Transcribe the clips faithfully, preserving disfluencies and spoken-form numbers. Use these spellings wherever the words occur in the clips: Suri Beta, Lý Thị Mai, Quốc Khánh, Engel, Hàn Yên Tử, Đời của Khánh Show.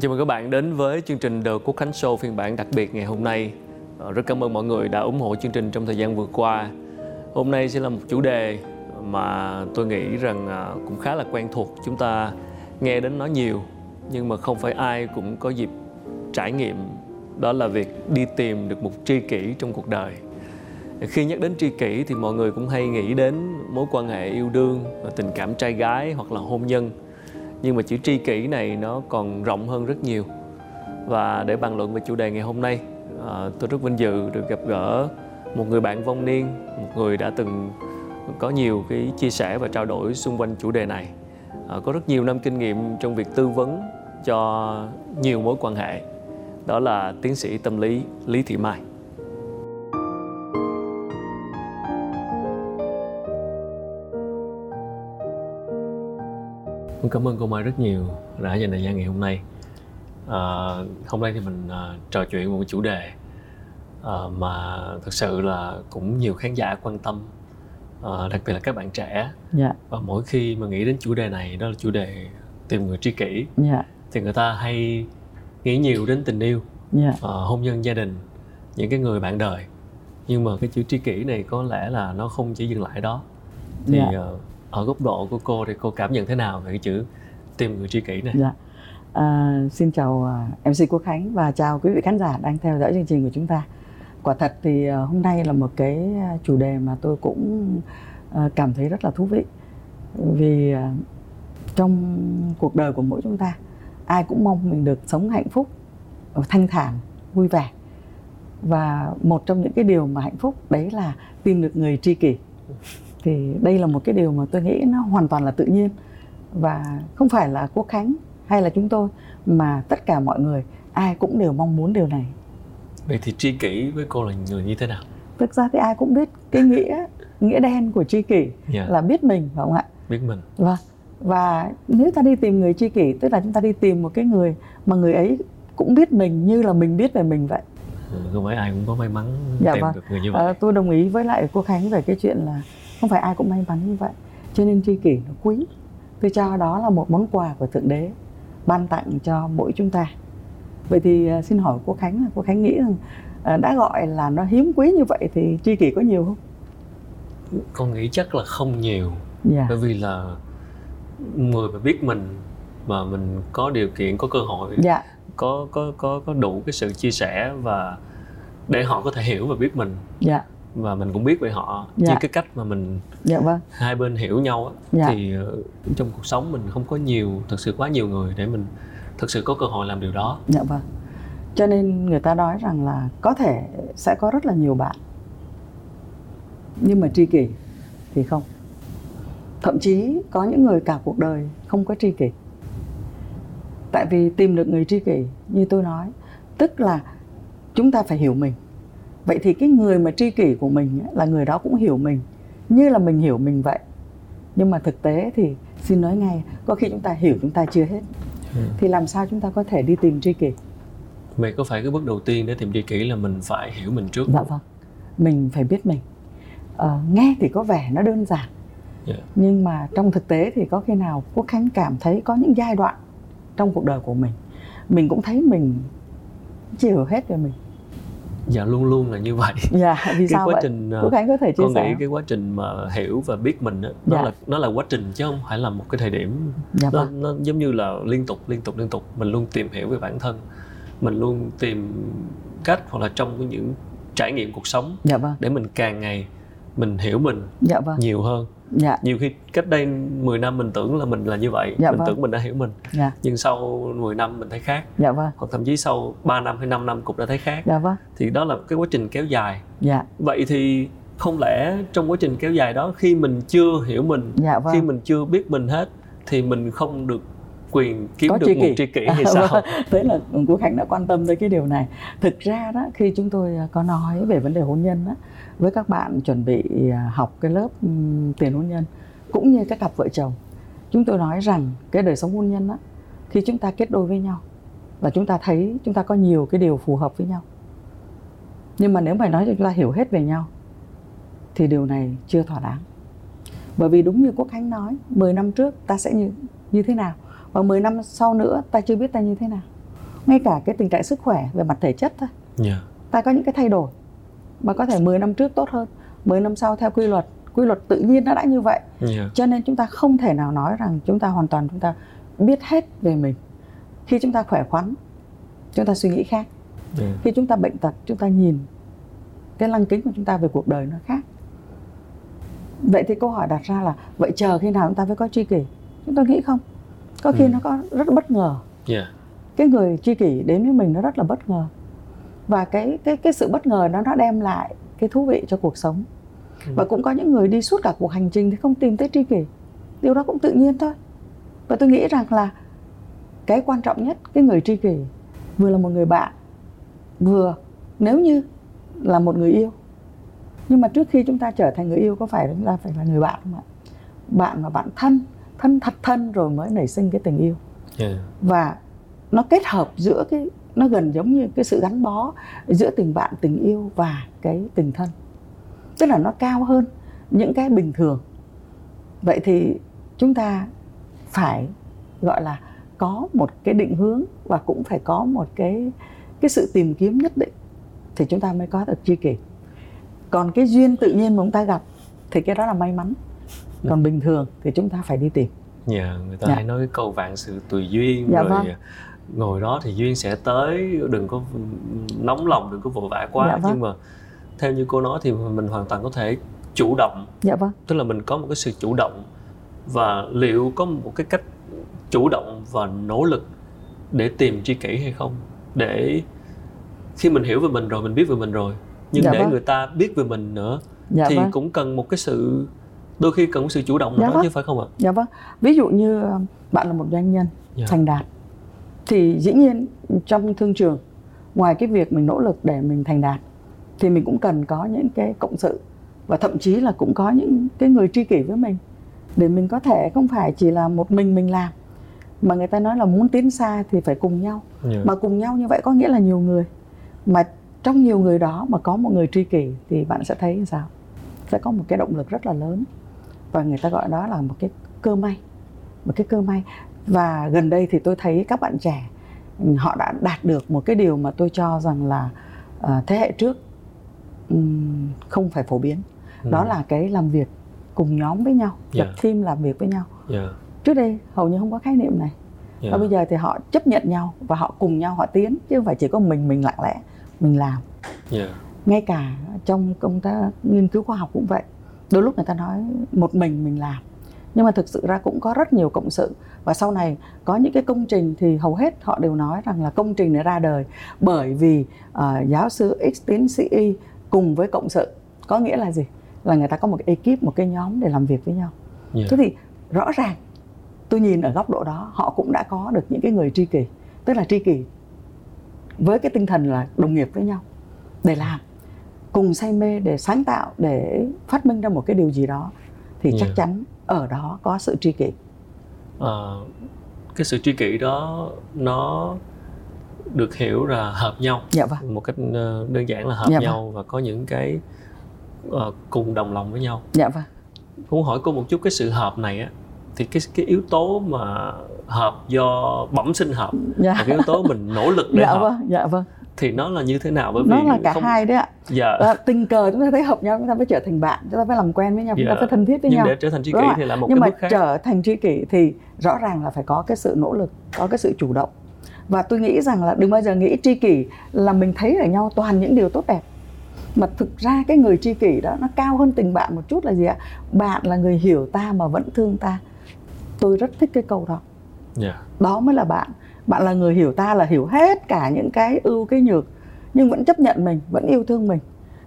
Chào mừng các bạn đến với chương trình Đời của Khánh Show phiên bản đặc biệt ngày hôm nay. Rất cảm ơn mọi người đã ủng hộ chương trình trong thời gian vừa qua. Hôm nay sẽ là một chủ đề mà tôi nghĩ rằng cũng khá là quen thuộc. Chúng ta nghe đến nó nhiều nhưng mà không phải ai cũng có dịp trải nghiệm. Đó là việc đi tìm được một tri kỷ trong cuộc đời. Khi nhắc đến tri kỷ thì mọi người cũng hay nghĩ đến mối quan hệ yêu đương, tình cảm trai gái hoặc là hôn nhân. Nhưng mà chữ tri kỷ này nó còn rộng hơn rất nhiều. Và để bàn luận về chủ đề ngày hôm nay, à, tôi rất vinh dự được gặp gỡ một người bạn vong niên, một người đã từng có nhiều cái chia sẻ và trao đổi xung quanh chủ đề này, à, có rất nhiều năm kinh nghiệm trong việc tư vấn cho nhiều mối quan hệ. Đó là tiến sĩ tâm lý Lý Thị Mai. Cảm ơn cô Mai rất nhiều đã dành thời gian ngày hôm nay. À, hôm nay thì mình à, trò chuyện một chủ đề à, mà thực sự là cũng nhiều khán giả quan tâm, à, đặc biệt là các bạn trẻ. Yeah. Và mỗi khi mà nghĩ đến chủ đề này, đó là chủ đề tìm người tri kỷ, yeah. thì người ta hay nghĩ nhiều đến tình yêu, yeah. à, hôn nhân, gia đình, những cái người bạn đời. Nhưng mà cái chữ tri kỷ này có lẽ là nó không chỉ dừng lại đó. Thì yeah. ở góc độ của cô thì cô cảm nhận thế nào về cái chữ tìm người tri kỷ này? Dạ. À, xin chào em xê Quốc Khánh và chào quý vị khán giả đang theo dõi chương trình của chúng ta. Quả thật thì hôm nay là một cái chủ đề mà tôi cũng cảm thấy rất là thú vị. Vì trong cuộc đời của mỗi chúng ta, ai cũng mong mình được sống hạnh phúc, thanh thản, vui vẻ. Và một trong những cái điều mà hạnh phúc đấy là tìm được người tri kỷ. Thì đây là một cái điều mà tôi nghĩ nó hoàn toàn là tự nhiên. Và không phải là Quốc Khánh hay là chúng tôi, mà tất cả mọi người, ai cũng đều mong muốn điều này. Vậy thì tri kỷ với cô là người như thế nào? Thực ra thì ai cũng biết cái nghĩa nghĩa đen của tri kỷ, yeah. là biết mình, phải không ạ? Biết mình. Vâng. Và nếu ta đi tìm người tri kỷ, tức là chúng ta đi tìm một cái người mà người ấy cũng biết mình như là mình biết về mình vậy. Không phải ai cũng có may mắn dạ, tìm vâng. được người như vậy. À, tôi đồng ý với lại cô Khánh về cái chuyện là không phải ai cũng may mắn như vậy. Cho nên tri kỷ nó quý. Tôi cho đó là một món quà của Thượng Đế ban tặng cho mỗi chúng ta. Vậy thì xin hỏi cô Khánh, cô Khánh nghĩ rằng đã gọi là nó hiếm quý như vậy thì tri kỷ có nhiều không? Con nghĩ chắc là không nhiều. Yeah. Bởi vì là người mà biết mình, mà mình có điều kiện, có cơ hội, yeah. có, có, có, có đủ cái sự chia sẻ và để họ có thể hiểu và biết mình. Yeah. Và mình cũng biết về họ, dạ. nhưng cái cách mà mình dạ, vâng. hai bên hiểu nhau á, dạ. thì trong cuộc sống mình không có nhiều, thực sự quá nhiều người để mình thực sự có cơ hội làm điều đó. Dạ vâng. Cho nên người ta nói rằng là có thể sẽ có rất là nhiều bạn, nhưng mà tri kỷ thì không. Thậm chí có những người cả cuộc đời không có tri kỷ. Tại vì tìm được người tri kỷ như tôi nói, tức là chúng ta phải hiểu mình. Vậy thì cái người mà tri kỷ của mình là người đó cũng hiểu mình, như là mình hiểu mình vậy. Nhưng mà thực tế thì xin nói ngay, có khi chúng ta hiểu chúng ta chưa hết. Ừ. Thì làm sao chúng ta có thể đi tìm tri kỷ? Vậy có phải cái bước đầu tiên để tìm tri kỷ là mình phải hiểu mình trước? Dạ vâng, mình phải biết mình. À, nghe thì có vẻ nó đơn giản, yeah. nhưng mà trong thực tế thì có khi nào Quốc Khánh cảm thấy có những giai đoạn trong cuộc đời của mình, mình cũng thấy mình chưa hết về mình. Dạ, luôn luôn là như vậy. Dạ, vì cái sao quá vậy? Trình, Quốc Khánh có thể chia con sẻ. Nghĩ cái quá trình mà hiểu và biết mình đó, dạ. nó là nó là quá trình chứ không phải là một cái thời điểm. Dạ, nó, nó giống như là liên tục liên tục liên tục mình luôn tìm hiểu về bản thân, mình luôn tìm cách hoặc là trong những trải nghiệm cuộc sống dạ, vâng. để mình càng ngày mình hiểu mình dạ, vâng. nhiều hơn. Dạ. Nhiều khi cách đây mười năm mình tưởng là mình là như vậy, dạ, mình vâng. tưởng mình đã hiểu mình. Dạ. Nhưng sau mười năm mình thấy khác. Dạ, vâng. Hoặc thậm chí sau ba năm hay năm năm cũng đã thấy khác. Dạ, vâng. Thì đó là cái quá trình kéo dài. Dạ. Vậy thì không lẽ trong quá trình kéo dài đó, khi mình chưa hiểu mình, dạ, vâng. khi mình chưa biết mình hết thì mình không được quyền kiếm có được một tri kỷ hay sao? Vâng. Thế là Quốc Khánh đã quan tâm tới cái điều này. Thực ra đó, khi chúng tôi có nói về vấn đề hôn nhân đó, với các bạn chuẩn bị học cái lớp tiền hôn nhân cũng như các cặp vợ chồng, chúng tôi nói rằng cái đời sống hôn nhân đó, khi chúng ta kết đôi với nhau và chúng ta thấy chúng ta có nhiều cái điều phù hợp với nhau, nhưng mà nếu mà nói cho chúng ta hiểu hết về nhau thì điều này chưa thỏa đáng. Bởi vì đúng như Quốc Khánh nói, mười năm trước ta sẽ như, như thế nào, và mười năm sau nữa ta chưa biết ta như thế nào. ngay cả cái tình trạng sức khỏe về mặt thể chất thôi. Yeah. Ta có những cái thay đổi mà có thể mười năm trước tốt hơn, mười năm sau theo quy luật, quy luật tự nhiên nó đã như vậy. Yeah. Cho nên chúng ta không thể nào nói rằng chúng ta hoàn toàn chúng ta biết hết về mình. Khi chúng ta khỏe khoắn, chúng ta suy nghĩ khác. Yeah. Khi chúng ta bệnh tật, chúng ta nhìn cái lăng kính của chúng ta về cuộc đời nó khác. Vậy thì câu hỏi đặt ra là vậy chờ khi nào chúng ta mới có tri kỷ? Chúng tôi nghĩ không. Có khi ừ. nó có rất bất ngờ. Yeah. Cái người tri kỷ đến với mình nó rất là bất ngờ. Và cái cái cái sự bất ngờ nó nó đem lại cái thú vị cho cuộc sống. Ừ. Và cũng có những người đi suốt cả cuộc hành trình thì không tìm tới tri kỷ. Điều đó cũng tự nhiên thôi. Và tôi nghĩ rằng là cái quan trọng nhất, cái người tri kỷ vừa là một người bạn, vừa nếu như là một người yêu. Nhưng mà trước khi chúng ta trở thành người yêu có phải chúng ta phải là người bạn không ạ? Bạn và bạn thân, thân thật thân rồi mới nảy sinh cái tình yêu. Yeah. Và nó kết hợp giữa cái, nó gần giống như cái sự gắn bó giữa tình bạn, tình yêu và cái tình thân. Tức là nó cao hơn những cái bình thường. Vậy thì chúng ta phải gọi là có một cái định hướng và cũng phải có một cái, cái sự tìm kiếm nhất định thì chúng ta mới có được tri kỷ. Còn cái duyên tự nhiên mà chúng ta gặp thì cái đó là may mắn. Còn bình thường thì chúng ta phải đi tìm. Dạ, người ta dạ. hay nói cái câu vạn sự tùy duyên. Dạ, rồi vâng. Ngồi đó thì duyên sẽ tới, đừng có nóng lòng, đừng có vội vã quá. Dạ, vâng. Nhưng mà theo như cô nói thì mình hoàn toàn có thể chủ động. Dạ, vâng. Tức là mình có một cái sự chủ động. Và liệu có một cái cách chủ động và nỗ lực để tìm tri kỷ hay không? Để khi mình hiểu về mình rồi, mình biết về mình rồi, nhưng dạ để vâng. người ta biết về mình nữa dạ thì vâng. cũng cần một cái sự, đôi khi cần một sự chủ động dạ đó vâng. chứ phải không ạ? Dạ vâng. Ví dụ như bạn là một doanh nhân dạ. thành đạt thì dĩ nhiên trong thương trường, ngoài cái việc mình nỗ lực để mình thành đạt thì mình cũng cần có những cái cộng sự và thậm chí là cũng có những cái người tri kỷ với mình để mình có thể không phải chỉ là một mình mình làm, mà người ta nói là muốn tiến xa thì phải cùng nhau. Dạ. Mà cùng nhau như vậy có nghĩa là nhiều người, mà trong nhiều người đó mà có một người tri kỷ thì bạn sẽ thấy sao? Sẽ có một cái động lực rất là lớn. Và người ta gọi đó là một cái cơ may. Một cái cơ may. Và gần đây thì tôi thấy các bạn trẻ họ đã đạt được một cái điều mà tôi cho rằng là uh, thế hệ trước um, không phải phổ biến. Ừ. Đó là cái làm việc cùng nhóm với nhau, lập yeah. team làm việc với nhau. Yeah. Trước đây hầu như không có khái niệm này. Yeah. Và bây giờ thì họ chấp nhận nhau và họ cùng nhau họ tiến, chứ không phải chỉ có mình mình lặng lẽ mình làm. Yeah. Ngay cả trong công tác nghiên cứu khoa học cũng vậy. Đôi lúc người ta nói một mình mình làm, nhưng mà thực sự ra cũng có rất nhiều cộng sự. Và sau này có những cái công trình thì hầu hết họ đều nói rằng là công trình này ra đời bởi vì uh, giáo sư X, tiến sĩ Y cùng với cộng sự. Có nghĩa là gì? Là người ta có một ekip, một cái nhóm để làm việc với nhau. Yeah. Thế thì rõ ràng tôi nhìn ở góc độ đó họ cũng đã có được những cái người tri kỷ. Tức là tri kỷ với cái tinh thần là đồng nghiệp với nhau để làm, cùng say mê, để sáng tạo, để phát minh ra một cái điều gì đó thì yeah. chắc chắn ở đó có sự tri kỷ. À, cái sự tri kỷ đó nó được hiểu là hợp nhau dạ vâng. một cách đơn giản là hợp dạ nhau vâng. và có những cái uh, cùng đồng lòng với nhau. Dạ vâng. Muốn hỏi cô một chút cái sự hợp này á, thì cái cái yếu tố mà hợp do bẩm sinh hợp dạ. và cái yếu tố mình nỗ lực để dạ hợp vâng, dạ vâng. thì nó là như thế nào? Bởi vì nó là cả không... hai đấy ạ. Dạ. Tình cờ chúng ta thấy hợp nhau, chúng ta phải trở thành bạn, chúng ta phải làm quen với nhau, dạ. chúng ta phải thân thiết với nhưng nhau. Nhưng để trở thành tri kỷ thì là một nhưng cái bước khác. Nhưng mà trở thành tri kỷ thì rõ ràng là phải có cái sự nỗ lực, có cái sự chủ động. Và tôi nghĩ rằng là đừng bao giờ nghĩ tri kỷ là mình thấy ở nhau toàn những điều tốt đẹp. Mà thực ra cái người tri kỷ đó nó cao hơn tình bạn một chút là gì ạ? Bạn là người hiểu ta mà vẫn thương ta. Tôi rất thích cái câu đó. Yeah. Đó mới là bạn. Bạn là người hiểu ta, là hiểu hết cả những cái ưu cái nhược, nhưng vẫn chấp nhận mình, vẫn yêu thương mình.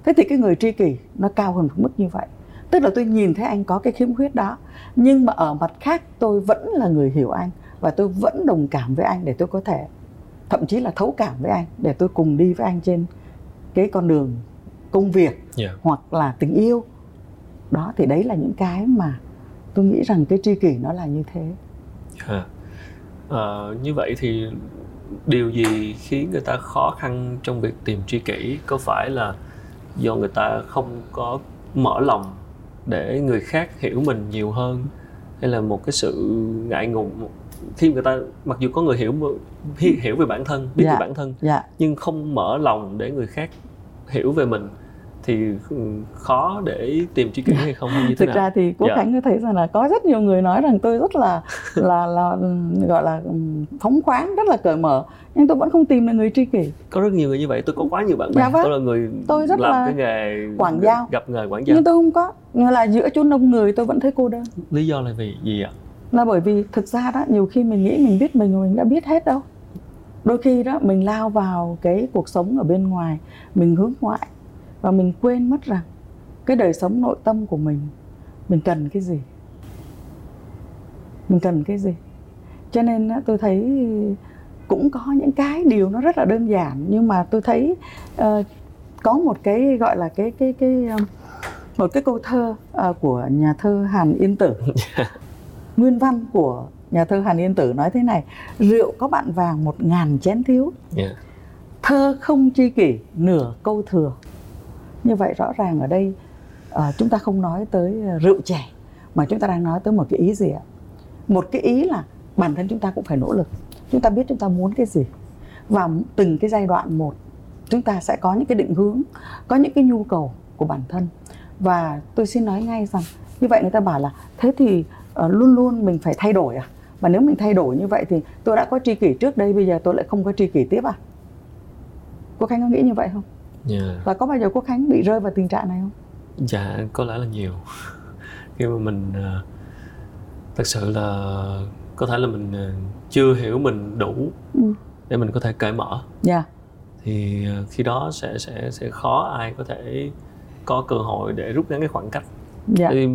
Thế thì cái người tri kỷ nó cao hơn một mức như vậy. Tức là tôi nhìn thấy anh có cái khiếm khuyết đó, nhưng mà ở mặt khác tôi vẫn là người hiểu anh, và tôi vẫn đồng cảm với anh để tôi có thể, thậm chí là thấu cảm với anh, để tôi cùng đi với anh trên cái con đường công việc yeah. hoặc là tình yêu. Đó thì đấy là những cái mà tôi nghĩ rằng cái tri kỷ nó là như thế. Yeah. À, như vậy thì điều gì khiến người ta khó khăn trong việc tìm tri kỷ? Có phải là do người ta không có mở lòng để người khác hiểu mình nhiều hơn, hay là một cái sự ngại ngùng khi người ta mặc dù có người hiểu hiểu về bản thân, biết yeah. về bản thân, yeah. nhưng không mở lòng để người khác hiểu về mình thì khó để tìm tri kỷ hay không như thế nào? Thực ra thì Quốc yeah. Khánh có thấy rằng là có rất nhiều người nói rằng tôi rất là là là gọi là phóng khoáng, rất là cởi mở, nhưng tôi vẫn không tìm được người tri kỷ. Có rất nhiều người như vậy, tôi có quá nhiều bạn bè, tôi là người tôi rất làm là cái nghề quảng giao, gặp nghề quảng giao, nhưng tôi không có, là giữa chốn đông người tôi vẫn thấy cô đơn. Lý do là vì gì ạ? Là bởi vì thực ra đó, nhiều khi mình nghĩ mình biết mình, mình đã biết hết đâu. Đôi khi đó mình lao vào cái cuộc sống ở bên ngoài, mình hướng ngoại, và mình quên mất rằng cái đời sống nội tâm của mình, mình cần cái gì, mình cần cái gì. Cho nên đó, tôi thấy cũng có những cái điều nó rất là đơn giản, nhưng mà tôi thấy uh, có một cái gọi là cái cái cái um, một cái câu thơ uh, của nhà thơ Hàn Yên Tử. Nguyên văn của nhà thơ Hàn Yên Tử nói thế này: rượu có bạn vàng một ngàn chén thiếu, yeah. thơ không tri kỷ nửa câu thừa. Như vậy rõ ràng ở đây à, chúng ta không nói tới rượu chè, mà chúng ta đang nói tới một cái ý gì ạ? Một cái ý là bản thân chúng ta cũng phải nỗ lực. Chúng ta biết chúng ta muốn cái gì, và từng cái giai đoạn một chúng ta sẽ có những cái định hướng, có những cái nhu cầu của bản thân. Và tôi xin nói ngay rằng như vậy người ta bảo là thế thì à, luôn luôn mình phải thay đổi à? Và nếu mình thay đổi như vậy thì tôi đã có tri kỷ trước đây, bây giờ tôi lại không có tri kỷ tiếp à? Cô Khánh có nghĩ như vậy không? Yeah. Và có bao giờ Quốc Khánh bị rơi vào tình trạng này không? Dạ, có lẽ là nhiều. Khi mà mình uh, thật sự là có thể là mình uh, chưa hiểu mình đủ ừ. để mình có thể cởi mở. Yeah. Thì uh, khi đó sẽ sẽ sẽ khó ai có thể có cơ hội để rút ngắn cái khoảng cách. Yeah. Thì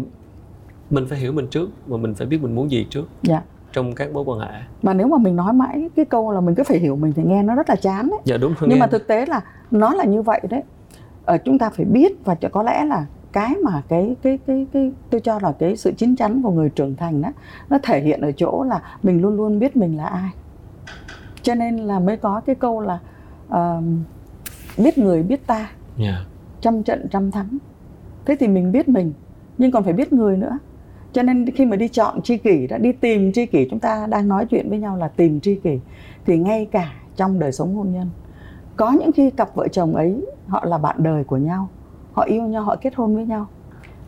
mình phải hiểu mình trước, và mình phải biết mình muốn gì trước. Yeah. Trong các mối quan hệ. Mà nếu mà mình nói mãi cái câu là mình cứ phải hiểu mình thì nghe nó rất là chán đấy. Dạ đúng. Nhưng nghe. Mà thực tế là nó là như vậy đấy. Ờ, chúng ta phải biết, và có lẽ là cái mà cái cái cái cái tôi cho là cái sự chín chắn của người trưởng thành đó, nó thể hiện ở chỗ là mình luôn luôn biết mình là ai. Cho nên là mới có cái câu là uh, biết người biết ta, yeah. trăm trận trăm thắng. Thế thì mình biết mình, nhưng còn phải biết người nữa. Cho nên khi mà đi chọn tri kỷ, đã đi tìm tri kỷ, chúng ta đang nói chuyện với nhau là tìm tri kỷ, thì ngay cả trong đời sống hôn nhân, có những khi cặp vợ chồng ấy họ là bạn đời của nhau, họ yêu nhau, họ kết hôn với nhau,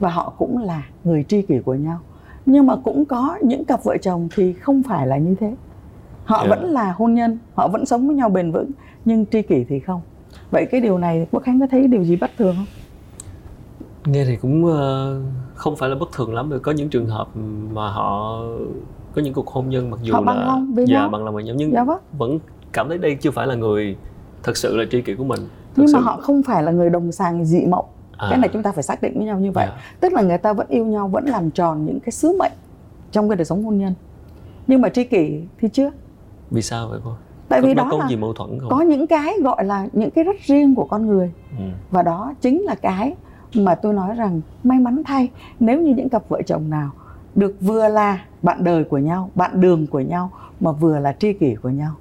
và họ cũng là người tri kỷ của nhau. Nhưng mà cũng có những cặp vợ chồng thì không phải là như thế. Họ yeah. vẫn là hôn nhân, họ vẫn sống với nhau bền vững, nhưng tri kỷ thì không. Vậy cái điều này Quốc Khánh có thấy điều gì bất thường không? Nghe thì cũng... Uh... không phải là bất thường lắm, có những trường hợp mà họ có những cuộc hôn nhân mặc dù họ bằng là lòng với dạ, nhau. Bằng lòng với nhau, nhưng dạ vẫn cảm thấy đây chưa phải là người thật sự là tri kỷ của mình. Nhưng sự... mà họ không phải là người đồng sàng dị mộng. À. Cái này chúng ta phải xác định với nhau như vậy. À. Tức là người ta vẫn yêu nhau, vẫn làm tròn những cái sứ mệnh trong cái đời sống hôn nhân. Nhưng mà tri kỷ thì chưa. Vì sao vậy cô? Tại vì đó là gì mâu thuẫn không? Có những cái gọi là những cái rất riêng của con người. Ừ. Và đó chính là cái mà tôi nói rằng may mắn thay, nếu như những cặp vợ chồng nào được vừa là bạn đời của nhau, bạn đường của nhau, mà vừa là tri kỷ của nhau.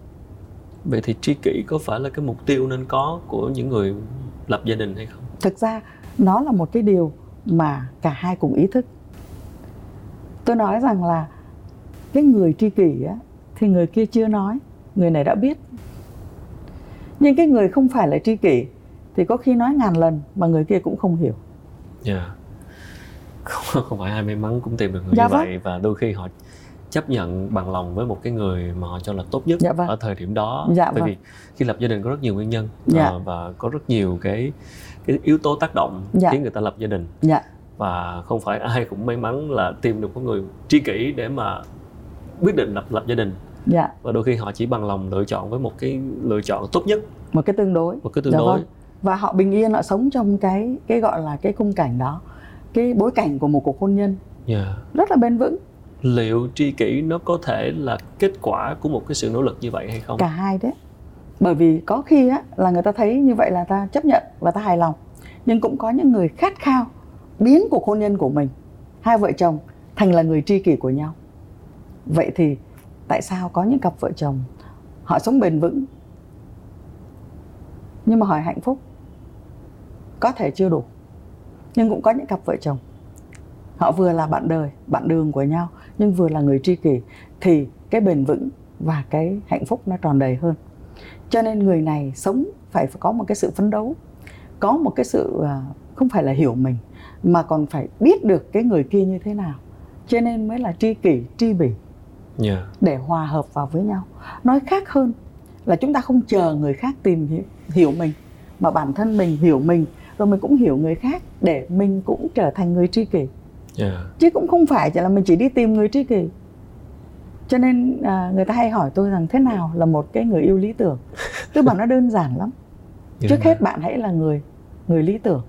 Vậy thì tri kỷ có phải là cái mục tiêu nên có của những người lập gia đình hay không? Thực ra nó là một cái điều mà cả hai cùng ý thức. Tôi nói rằng là cái người tri kỷ á, thì người kia chưa nói, người này đã biết. Nhưng cái người không phải là tri kỷ thì có khi nói ngàn lần mà người kia cũng không hiểu. Dạ. Yeah. Không, không phải ai may mắn cũng tìm được người dạ như vậy. Vâng. Và đôi khi họ chấp nhận bằng lòng với một cái người mà họ cho là tốt nhất dạ vâng. ở thời điểm đó. Dạ Bởi vâng. vì khi lập gia đình có rất nhiều nguyên nhân dạ. và có rất nhiều cái, cái yếu tố tác động dạ. khiến người ta lập gia đình. Dạ. Và không phải ai cũng may mắn là tìm được một người tri kỷ để mà quyết định lập, lập gia đình. Dạ. Và đôi khi họ chỉ bằng lòng lựa chọn với một cái lựa chọn tốt nhất. Một cái tương đối. Một cái tương dạ đối. Vâng. Và họ bình yên, họ sống trong cái cái gọi là cái khung cảnh đó, cái bối cảnh của một cuộc hôn nhân yeah. rất là bền vững. Liệu tri kỷ nó có thể là kết quả của một cái sự nỗ lực như vậy hay không? Cả hai đấy. Bởi vì có khi á, là người ta thấy như vậy là ta chấp nhận và ta hài lòng. Nhưng cũng có những người khát khao biến cuộc hôn nhân của mình, hai vợ chồng thành là người tri kỷ của nhau. Vậy thì tại sao có những cặp vợ chồng họ sống bền vững nhưng mà hỏi hạnh phúc có thể chưa đủ, nhưng cũng có những cặp vợ chồng họ vừa là bạn đời, bạn đường của nhau, nhưng vừa là người tri kỷ. thì cái bền vững và cái hạnh phúc nó tròn đầy hơn. Cho nên người này sống phải có một cái sự phấn đấu, có một cái sự không phải là hiểu mình, mà còn phải biết được cái người kia như thế nào. Cho nên mới là tri kỷ, tri bỉ, yeah. để hòa hợp vào với nhau. Nói khác hơn là chúng ta không chờ người khác tìm hiểu, hiểu mình, mà bản thân mình hiểu mình, rồi mình cũng hiểu người khác để mình cũng trở thành người tri kỷ. Yeah. Chứ cũng không phải chỉ là mình chỉ đi tìm người tri kỷ. Cho nên à, người ta hay hỏi tôi rằng thế nào là một cái người yêu lý tưởng. Tôi bảo nó đơn giản lắm. Trước yeah. hết bạn hãy là người người lý tưởng,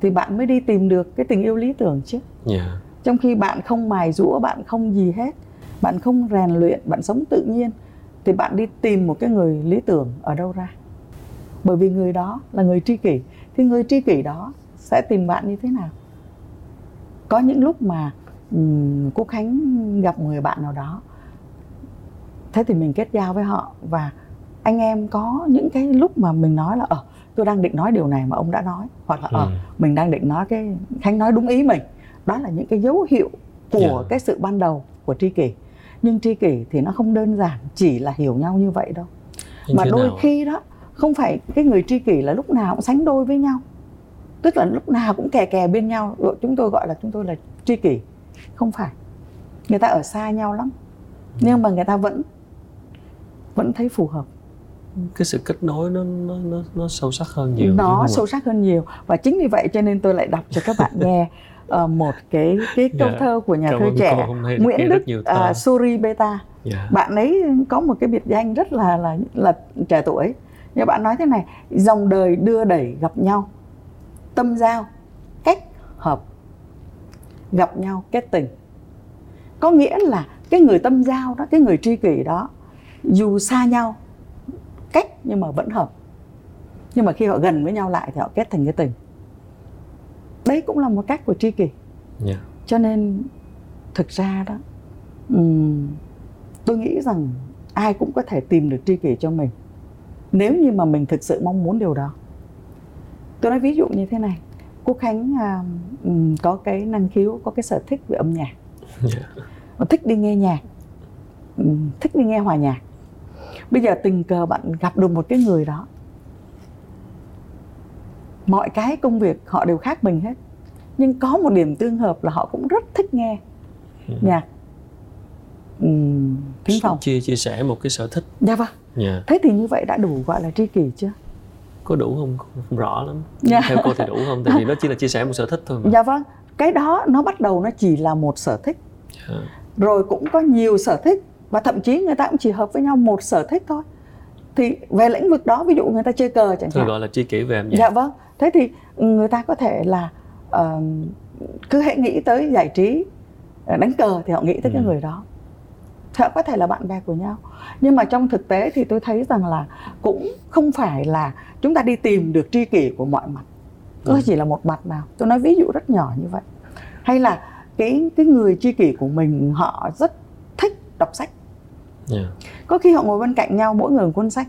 thì bạn mới đi tìm được cái tình yêu lý tưởng chứ. Yeah. Trong khi bạn không mài giũa, bạn không gì hết, bạn không rèn luyện, bạn sống tự nhiên, thì bạn đi tìm một cái người lý tưởng ở đâu ra? Bởi vì người đó là người tri kỷ, thì người tri kỷ đó sẽ tìm bạn như thế nào? Có những lúc mà um, cô Khánh gặp người bạn nào đó, thế thì mình kết giao với họ, và anh em có những cái lúc mà mình nói là ờ, tôi đang định nói điều này mà ông đã nói, hoặc là ừ. ờ, mình đang định nói cái Khánh nói đúng ý mình. Đó là những cái dấu hiệu của yeah. cái sự ban đầu của tri kỷ. Nhưng tri kỷ thì nó không đơn giản chỉ là hiểu nhau như vậy đâu. Như mà đôi nào? khi đó không phải cái người tri kỷ là lúc nào cũng sánh đôi với nhau, tức là lúc nào cũng kè kè bên nhau. Chúng tôi gọi là chúng tôi là tri kỷ. Không phải. Người ta ở xa nhau lắm, nhưng mà người ta vẫn vẫn thấy phù hợp. Cái sự kết nối nó nó nó, nó sâu sắc hơn nhiều. Nó sâu sắc hơn nhiều. Và chính vì vậy cho nên tôi lại đọc cho các bạn nghe uh, một cái cái câu yeah. thơ của nhà Cảm thơ trẻ Nguyễn Đức uh, Suri Beta. Yeah. Bạn ấy có một cái biệt danh rất là là là trẻ tuổi. Nhưng bạn nói thế này: dòng đời đưa đẩy gặp nhau, tâm giao cách hợp, gặp nhau kết tình. Có nghĩa là cái người tâm giao đó, cái người tri kỷ đó, dù xa nhau cách nhưng mà vẫn hợp. Nhưng mà khi họ gần với nhau lại thì họ kết thành cái tình. Đấy cũng là một cách của tri kỷ. Yeah. Cho nên thực ra đó, um, tôi nghĩ rằng ai cũng có thể tìm được tri kỷ cho mình, nếu như mà mình thực sự mong muốn điều đó. Tôi nói ví dụ như thế này: cô Khánh uh, có cái năng khiếu, có cái sở thích về âm nhạc. Yeah. Thích đi nghe nhạc, um, thích đi nghe hòa nhạc. Bây giờ tình cờ bạn gặp được một cái người đó, mọi cái công việc họ đều khác mình hết, nhưng có một điểm tương hợp là họ cũng rất thích nghe ừ. nhạc uhm, thính phòng. Chia, chia sẻ một cái sở thích. Dạ vâng. Yeah. Thế thì như vậy đã đủ gọi là tri kỷ chưa? Có đủ không? Không rõ lắm. Yeah. Theo cô thì đủ không? Tại vì nó chỉ là chia sẻ một sở thích thôi mà. Dạ vâng. Cái đó nó bắt đầu nó chỉ là một sở thích. Yeah. Rồi cũng có nhiều sở thích. Và thậm chí người ta cũng chỉ hợp với nhau một sở thích thôi. Thì về lĩnh vực đó, ví dụ người ta chơi cờ chẳng hạn. Tôi gọi là tri kỷ về âm nhạc. Dạ vâng. Thế thì người ta có thể là uh, cứ hãy nghĩ tới giải trí, đánh cờ thì họ nghĩ tới ừ. cái người đó. Họ có thể là bạn bè của nhau. Nhưng mà trong thực tế thì tôi thấy rằng là cũng không phải là chúng ta đi tìm được tri kỷ của mọi mặt. Nó ừ. chỉ là một mặt nào. Tôi nói ví dụ rất nhỏ như vậy. Hay là cái, cái người tri kỷ của mình họ rất thích đọc sách. Yeah. Có khi họ ngồi bên cạnh nhau, mỗi người một cuốn sách.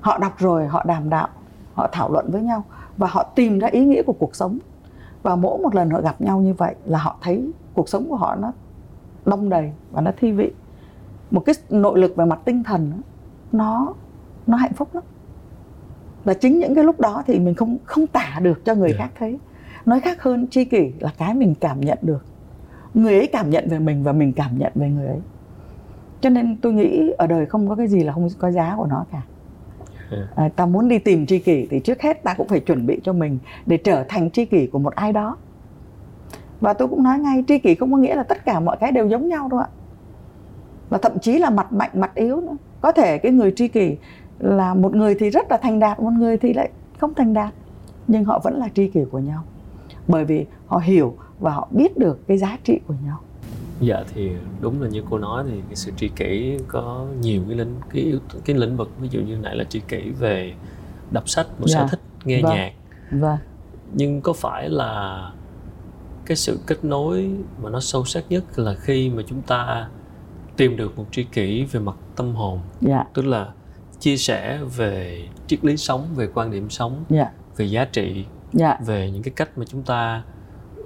Họ đọc rồi họ đàm đạo, họ thảo luận với nhau, và họ tìm ra ý nghĩa của cuộc sống. Và mỗi một lần họ gặp nhau như vậy là họ thấy cuộc sống của họ nó đông đầy và nó thi vị. Một cái nội lực về mặt tinh thần Nó nó hạnh phúc lắm. Và chính những cái lúc đó thì mình không, không tả được cho người yeah. khác thấy. Nói khác hơn, tri kỷ là cái mình cảm nhận được. Người ấy cảm nhận về mình và mình cảm nhận về người ấy. Cho nên tôi nghĩ ở đời không có cái gì là không có giá của nó cả. À, ta muốn đi tìm tri kỷ thì trước hết ta cũng phải chuẩn bị cho mình để trở thành tri kỷ của một ai đó. Và tôi cũng nói ngay, tri kỷ không có nghĩa là tất cả mọi cái đều giống nhau đâu ạ. Và thậm chí là mặt mạnh mặt yếu nữa. Có thể cái người tri kỷ là một người thì rất là thành đạt, một người thì lại không thành đạt. Nhưng họ vẫn là tri kỷ của nhau. Bởi vì họ hiểu và họ biết được cái giá trị của nhau. Dạ thì đúng là như cô nói, thì cái sự tri kỷ có nhiều cái lĩnh cái, cái lĩnh vực, ví dụ như nãy là tri kỷ về đọc sách, một yeah. sở thích, nghe vâng. nhạc. Vâng. Nhưng có phải là cái sự kết nối mà nó sâu sắc nhất là khi mà chúng ta tìm được một tri kỷ về mặt tâm hồn, yeah. tức là chia sẻ về triết lý sống, về quan điểm sống, yeah. về giá trị, yeah. về những cái cách mà chúng ta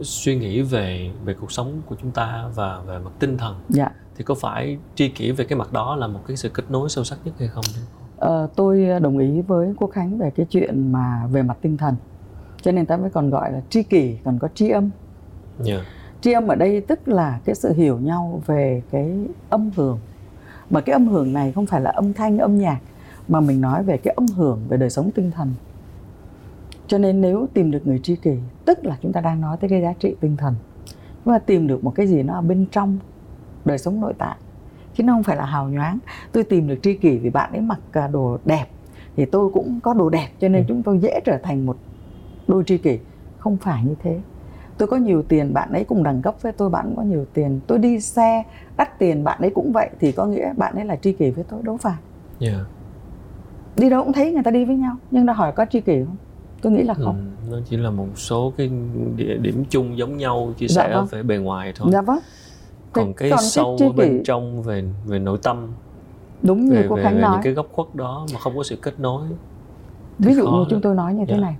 suy nghĩ về về cuộc sống của chúng ta và về mặt tinh thần. Dạ. thì có phải tri kỷ về cái mặt đó là một cái sự kết nối sâu sắc nhất hay không? Ờ, tôi đồng ý với Quốc Khánh về cái chuyện mà về mặt tinh thần, cho nên ta mới còn gọi là tri kỷ, còn có tri âm. Yeah. Tri âm ở đây tức là cái sự hiểu nhau về cái âm hưởng, mà cái âm hưởng này không phải là âm thanh, âm nhạc, mà mình nói về cái âm hưởng về đời sống tinh thần. Cho nên nếu tìm được người tri kỷ, tức là chúng ta đang nói tới cái giá trị tinh thần, và tìm được một cái gì nó ở bên trong đời sống nội tại, chứ nó không phải là hào nhoáng. Tôi tìm được tri kỷ vì bạn ấy mặc đồ đẹp thì tôi cũng có đồ đẹp, cho nên ừ. chúng tôi dễ trở thành một đôi tri kỷ. Không phải như thế. Tôi có nhiều tiền, bạn ấy cùng đẳng cấp với tôi, bạn cũng có nhiều tiền. Tôi đi xe đắt tiền, bạn ấy cũng vậy, thì có nghĩa bạn ấy là tri kỷ với tôi, đâu phải. Yeah. Đi đâu cũng thấy người ta đi với nhau, nhưng đã hỏi có tri kỷ không? Tôi nghĩ là không. Ừ, nó chỉ là một số cái địa điểm chung giống nhau, chia sẻ dạ vâng. về bề ngoài thôi. Dạ vâng. Còn cái còn sâu ở bên kỷ... trong về về nội tâm. Đúng về, như cô về, Khánh về nói. Những cái góc khuất đó mà không có sự kết nối. Ví dụ như chúng tôi nói như dạ. thế này.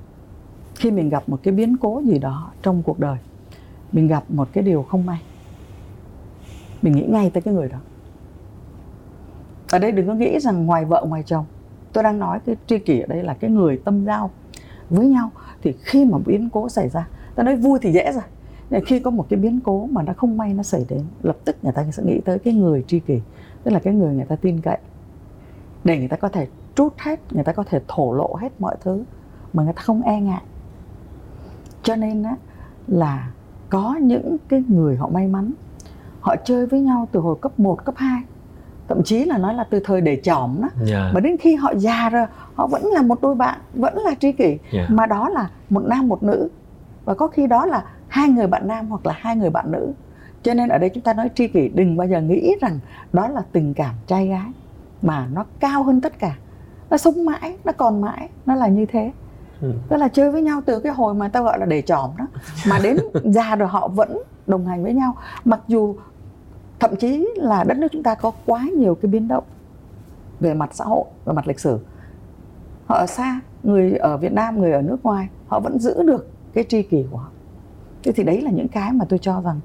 Khi mình gặp một cái biến cố gì đó trong cuộc đời, mình gặp một cái điều không may, mình nghĩ ngay tới cái người đó. Ở đây đừng có nghĩ rằng ngoài vợ ngoài chồng. Tôi đang nói cái tri kỷ ở đây là cái người tâm giao với nhau. Thì khi mà biến cố xảy ra, ta nói vui thì dễ rồi, nên khi có một cái biến cố mà nó không may nó xảy đến, lập tức người ta sẽ nghĩ tới cái người tri kỷ, tức là cái người người ta tin cậy, để người ta có thể trút hết, người ta có thể thổ lộ hết mọi thứ mà người ta không e ngại. Cho nên á, là có những cái người họ may mắn, họ chơi với nhau từ hồi cấp một, cấp hai, thậm chí là nói là từ thời để chỏm đó, yeah. mà đến khi họ già rồi họ vẫn là một đôi bạn, vẫn là tri kỷ, yeah. mà đó là một nam một nữ, và có khi đó là hai người bạn nam hoặc là hai người bạn nữ. Cho nên ở đây chúng ta nói tri kỷ, đừng bao giờ nghĩ rằng đó là tình cảm trai gái, mà nó cao hơn tất cả, nó sống mãi, nó còn mãi, nó là như thế. Ừ. Tức là chơi với nhau từ cái hồi mà tao gọi là để chỏm đó, mà đến già rồi họ vẫn đồng hành với nhau, mặc dù thậm chí là đất nước chúng ta có quá nhiều cái biến động về mặt xã hội, về mặt lịch sử. Họ ở xa, người ở Việt Nam, người ở nước ngoài, họ vẫn giữ được cái tri kỷ của họ. Thế thì đấy là những cái mà tôi cho rằng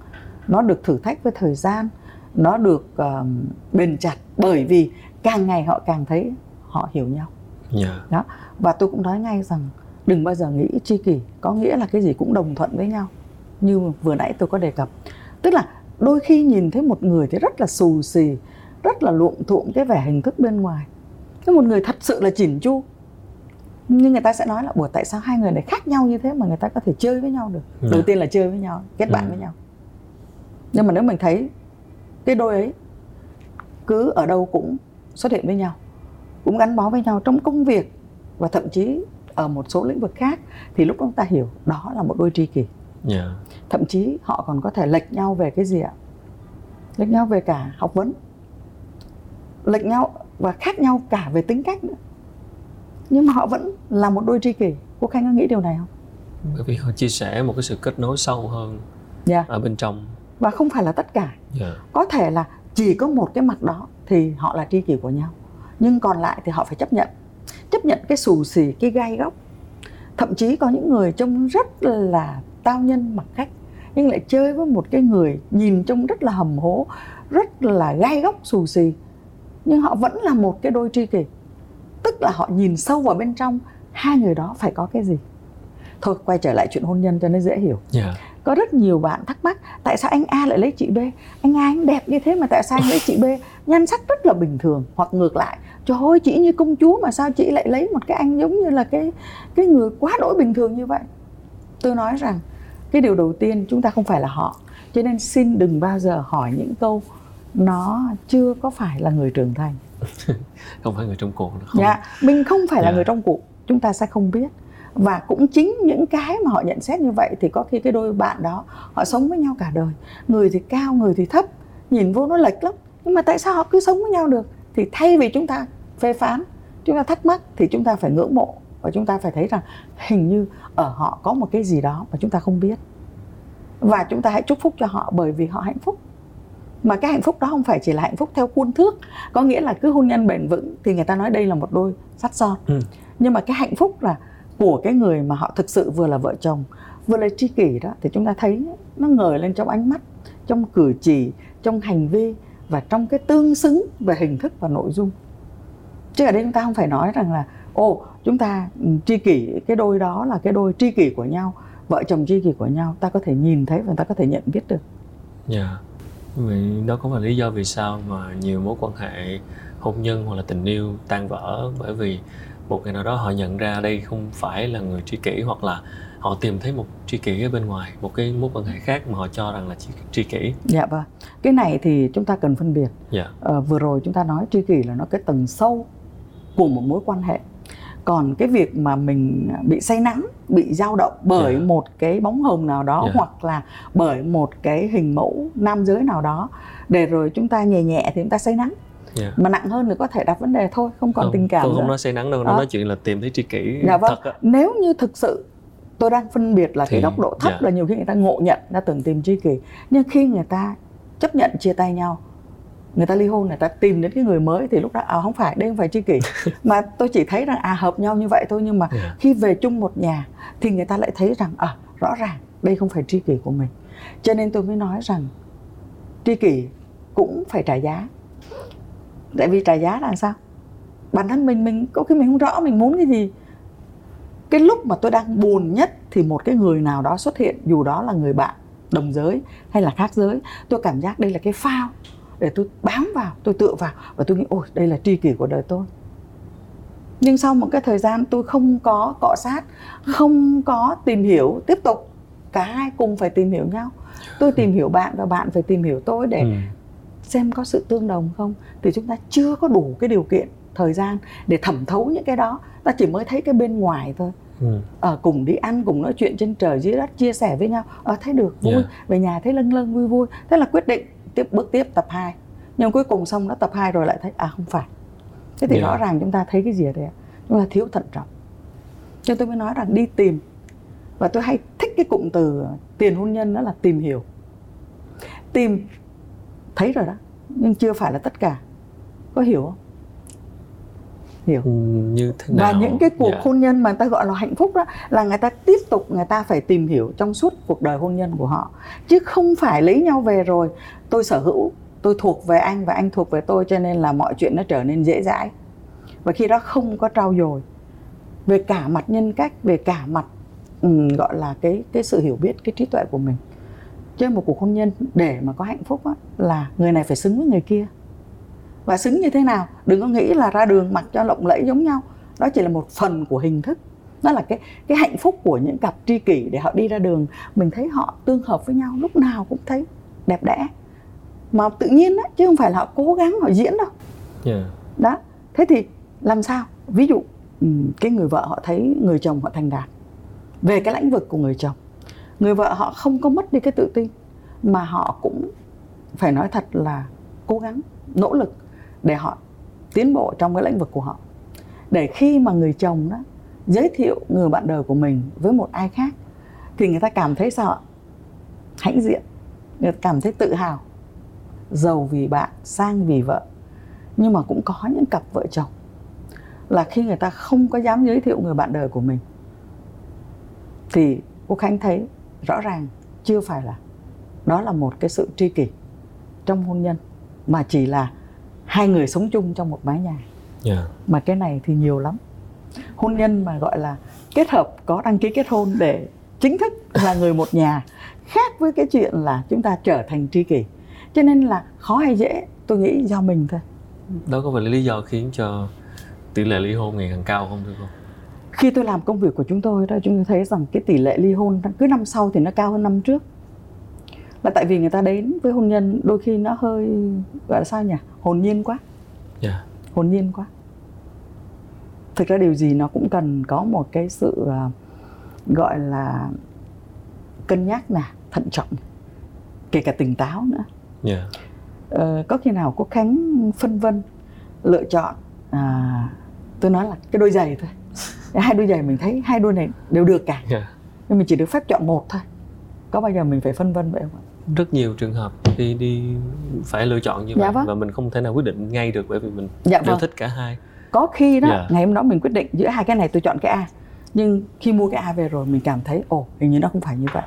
nó được thử thách với thời gian, nó được uh, bền chặt, bởi vì càng ngày họ càng thấy họ hiểu nhau. Yeah. Đó. Và tôi cũng nói ngay rằng đừng bao giờ nghĩ tri kỷ có nghĩa là cái gì cũng đồng thuận với nhau. Như vừa nãy tôi có đề cập, tức là đôi khi nhìn thấy một người thì rất là xù xì, rất là luộm thuộm cái vẻ hình thức bên ngoài. Thế một người thật sự là chỉn chu, nhưng người ta sẽ nói là ủa tại sao hai người này khác nhau như thế mà người ta có thể chơi với nhau được. Yeah. Đầu tiên là chơi với nhau, kết bạn yeah. với nhau. Nhưng mà nếu mình thấy cái đôi ấy cứ ở đâu cũng xuất hiện với nhau, cũng gắn bó với nhau trong công việc và thậm chí ở một số lĩnh vực khác, thì lúc đó chúng ta hiểu đó là một đôi tri kỷ. Yeah. Thậm chí họ còn có thể lệch nhau về cái gì ạ? Lệch nhau về cả học vấn, lệch nhau và khác nhau cả về tính cách nữa, nhưng mà họ vẫn là một đôi tri kỷ. Cô Khanh có nghĩ điều này không? Bởi vì họ chia sẻ một cái sự kết nối sâu hơn yeah. ở bên trong. Và không phải là tất cả yeah. có thể là chỉ có một cái mặt đó thì họ là tri kỷ của nhau, nhưng còn lại thì họ phải chấp nhận. Chấp nhận cái xù xì, cái gai góc. Thậm chí có những người trông rất là tao nhân mặc khách, nhưng lại chơi với một cái người nhìn trông rất là hầm hố, rất là gai góc xù xì, nhưng họ vẫn là một cái đôi tri kỷ. Tức là họ nhìn sâu vào bên trong hai người đó phải có cái gì. Thôi quay trở lại chuyện hôn nhân cho nó dễ hiểu. Yeah. Có rất nhiều bạn thắc mắc tại sao anh A lại lấy chị B. Anh A anh đẹp như thế mà tại sao anh lấy chị B, nhan sắc rất là bình thường. Hoặc ngược lại, trời ơi chị như công chúa mà sao chị lại lấy một cái anh giống như là cái, cái người quá đỗi bình thường như vậy. Tôi nói rằng cái điều đầu tiên chúng ta không phải là họ. Cho nên xin đừng bao giờ hỏi những câu nó chưa có phải là người trưởng thành. Không phải người trong cuộc nữa không? Dạ, mình không phải là yeah. người trong cuộc, chúng ta sẽ không biết. Và cũng chính những cái mà họ nhận xét như vậy thì có khi cái đôi bạn đó họ sống với nhau cả đời, người thì cao, người thì thấp, nhìn vô nó lệch lắm, nhưng mà tại sao họ cứ sống với nhau được. Thì thay vì chúng ta phê phán, chúng ta thắc mắc, thì chúng ta phải ngưỡng mộ. Và chúng ta phải thấy rằng hình như ở họ có một cái gì đó mà chúng ta không biết. Và chúng ta hãy chúc phúc cho họ bởi vì họ hạnh phúc. Mà cái hạnh phúc đó không phải chỉ là hạnh phúc theo khuôn thước, có nghĩa là cứ hôn nhân bền vững thì người ta nói đây là một đôi sắt son. Ừ. Nhưng mà cái hạnh phúc là của cái người mà họ thực sự vừa là vợ chồng, vừa là tri kỷ đó, thì chúng ta thấy nó ngời lên trong ánh mắt, trong cử chỉ, trong hành vi và trong cái tương xứng về hình thức và nội dung. Chứ ở đây chúng ta không phải nói rằng là ô, chúng ta tri kỷ, cái đôi đó là cái đôi tri kỷ của nhau, vợ chồng tri kỷ của nhau, ta có thể nhìn thấy và ta có thể nhận biết được. Dạ, yeah. Đó cũng là lý do vì sao mà nhiều mối quan hệ hôn nhân hoặc là tình yêu tan vỡ, bởi vì một ngày nào đó họ nhận ra đây không phải là người tri kỷ, hoặc là họ tìm thấy một tri kỷ ở bên ngoài, một cái mối quan hệ khác mà họ cho rằng là tri, tri kỷ. Dạ vâng, cái này thì chúng ta cần phân biệt. Dạ. À, vừa rồi chúng ta nói tri kỷ là nó cái tầng sâu của một mối quan hệ. Còn cái việc mà mình bị say nắng, bị dao động bởi yeah. một cái bóng hồng nào đó yeah. hoặc là bởi một cái hình mẫu nam giới nào đó, để rồi chúng ta nhẹ nhẹ thì chúng ta say nắng. Yeah. Mà nặng hơn thì có thể đặt vấn đề thôi, không còn không, tình cảm. Tôi không nữa. Nói say nắng đâu, nó à. nói chuyện là tìm thấy tri kỷ dạ, vâng. thật. Nếu như thực sự tôi đang phân biệt là thì, cái góc độ thấp yeah. là nhiều khi người ta ngộ nhận, người ta tưởng tìm tri kỷ. Nhưng khi người ta chấp nhận chia tay nhau, người ta ly hôn, người ta tìm đến cái người mới, thì lúc đó à, không phải, đây không phải tri kỷ mà tôi chỉ thấy rằng à hợp nhau như vậy thôi. Nhưng mà yeah. khi về chung một nhà thì người ta lại thấy rằng à rõ ràng đây không phải tri kỷ của mình. Cho nên tôi mới nói rằng tri kỷ cũng phải trả giá. Tại vì trả giá là sao? Bản thân mình, mình có khi mình không rõ mình muốn cái gì. Cái lúc mà tôi đang buồn nhất thì một cái người nào đó xuất hiện, dù đó là người bạn đồng giới hay là khác giới, tôi cảm giác đây là cái phao để tôi bám vào, tôi tựa vào và tôi nghĩ ôi đây là tri kỷ của đời tôi. Nhưng sau một cái thời gian tôi không có cọ sát, không có tìm hiểu tiếp tục, cả hai cùng phải tìm hiểu nhau. Tôi tìm hiểu bạn và bạn phải tìm hiểu tôi để ừ. xem có sự tương đồng không. Thì chúng ta chưa có đủ cái điều kiện, thời gian để thẩm thấu những cái đó. Ta chỉ mới thấy cái bên ngoài thôi. ừ. à, Cùng đi ăn, cùng nói chuyện trên trời dưới đất, chia sẻ với nhau, à, thấy được vui, yeah. về nhà thấy lâng lâng vui vui. Thế là quyết định tiếp bước tiếp tập hai. Nhưng cuối cùng xong đã tập hai rồi lại thấy à không phải. Thế thì yeah. rõ ràng chúng ta thấy cái gì ở đây? Chúng ta thiếu thận trọng. Cho tôi mới nói rằng đi tìm. Và tôi hay thích cái cụm từ tiền hôn nhân, đó là tìm hiểu. Tìm thấy rồi đó, nhưng chưa phải là tất cả. Có hiểu không? Hiểu. Như thế nào? Và những cái cuộc yeah. hôn nhân mà người ta gọi là hạnh phúc đó, là người ta tiếp tục, người ta phải tìm hiểu trong suốt cuộc đời hôn nhân của họ. Chứ không phải lấy nhau về rồi tôi sở hữu, tôi thuộc về anh và anh thuộc về tôi, cho nên là mọi chuyện nó trở nên dễ dãi. Và khi đó không có trau dồi về cả mặt nhân cách, về cả mặt um, gọi là cái, cái sự hiểu biết, cái trí tuệ của mình. Chứ một cuộc hôn nhân để mà có hạnh phúc đó, là người này phải xứng với người kia. Và xứng như thế nào? Đừng có nghĩ là ra đường mặc cho lộng lẫy giống nhau. Đó chỉ là một phần của hình thức. Đó là cái, cái hạnh phúc của những cặp tri kỷ, để họ đi ra đường mình thấy họ tương hợp với nhau, lúc nào cũng thấy đẹp đẽ mà tự nhiên đó, chứ không phải là họ cố gắng họ diễn đâu. yeah. Đó. Thế thì làm sao? Ví dụ cái người vợ họ thấy người chồng họ thành đạt về cái lĩnh vực của người chồng, người vợ họ không có mất đi cái tự tin, mà họ cũng phải nói thật là cố gắng, nỗ lực để họ tiến bộ trong cái lĩnh vực của họ. Để khi mà người chồng đó giới thiệu người bạn đời của mình với một ai khác thì người ta cảm thấy sợ, hãnh diện, người ta cảm thấy tự hào. Giàu vì bạn, sang vì vợ. Nhưng mà cũng có những cặp vợ chồng là khi người ta không có dám giới thiệu người bạn đời của mình thì cô Khánh thấy rõ ràng chưa phải là đó là một cái sự tri kỷ trong hôn nhân, mà chỉ là hai người sống chung trong một mái nhà. yeah. Mà cái này thì nhiều lắm. Hôn nhân mà gọi là kết hợp, có đăng ký kết hôn để chính thức là người một nhà, khác với cái chuyện là chúng ta trở thành tri kỷ. Cho nên là khó hay dễ, tôi nghĩ do mình thôi. Đó có phải là lý do khiến cho tỷ lệ ly hôn ngày càng cao không thưa cô? Khi tôi làm công việc của chúng tôi đó, chúng tôi thấy rằng cái tỷ lệ ly hôn cứ năm sau thì nó cao hơn năm trước. Là tại vì người ta đến với hôn nhân đôi khi nó hơi gọi là sao nhỉ? Hồn nhiên quá. yeah. Hồn nhiên quá. Thực ra điều gì nó cũng cần có một cái sự gọi là cân nhắc nè, thận trọng, kể cả tỉnh táo nữa. yeah. ờ, Có khi nào cô Khánh phân vân lựa chọn à, tôi nói là cái đôi giày thôi. Hai đôi giày mình thấy hai đôi này đều được cả, yeah. nhưng mình chỉ được phép chọn một thôi. Có bao giờ mình phải phân vân vậy không ạ? Rất nhiều trường hợp đi đi phải lựa chọn như dạ vậy, vâng. và mình không thể nào quyết định ngay được, bởi vì mình dạ đều vâng. thích cả hai. Có khi đó dạ. ngày hôm đó mình quyết định giữa hai cái này tôi chọn cái A, nhưng khi mua cái A về rồi mình cảm thấy ồ hình như nó không phải như vậy.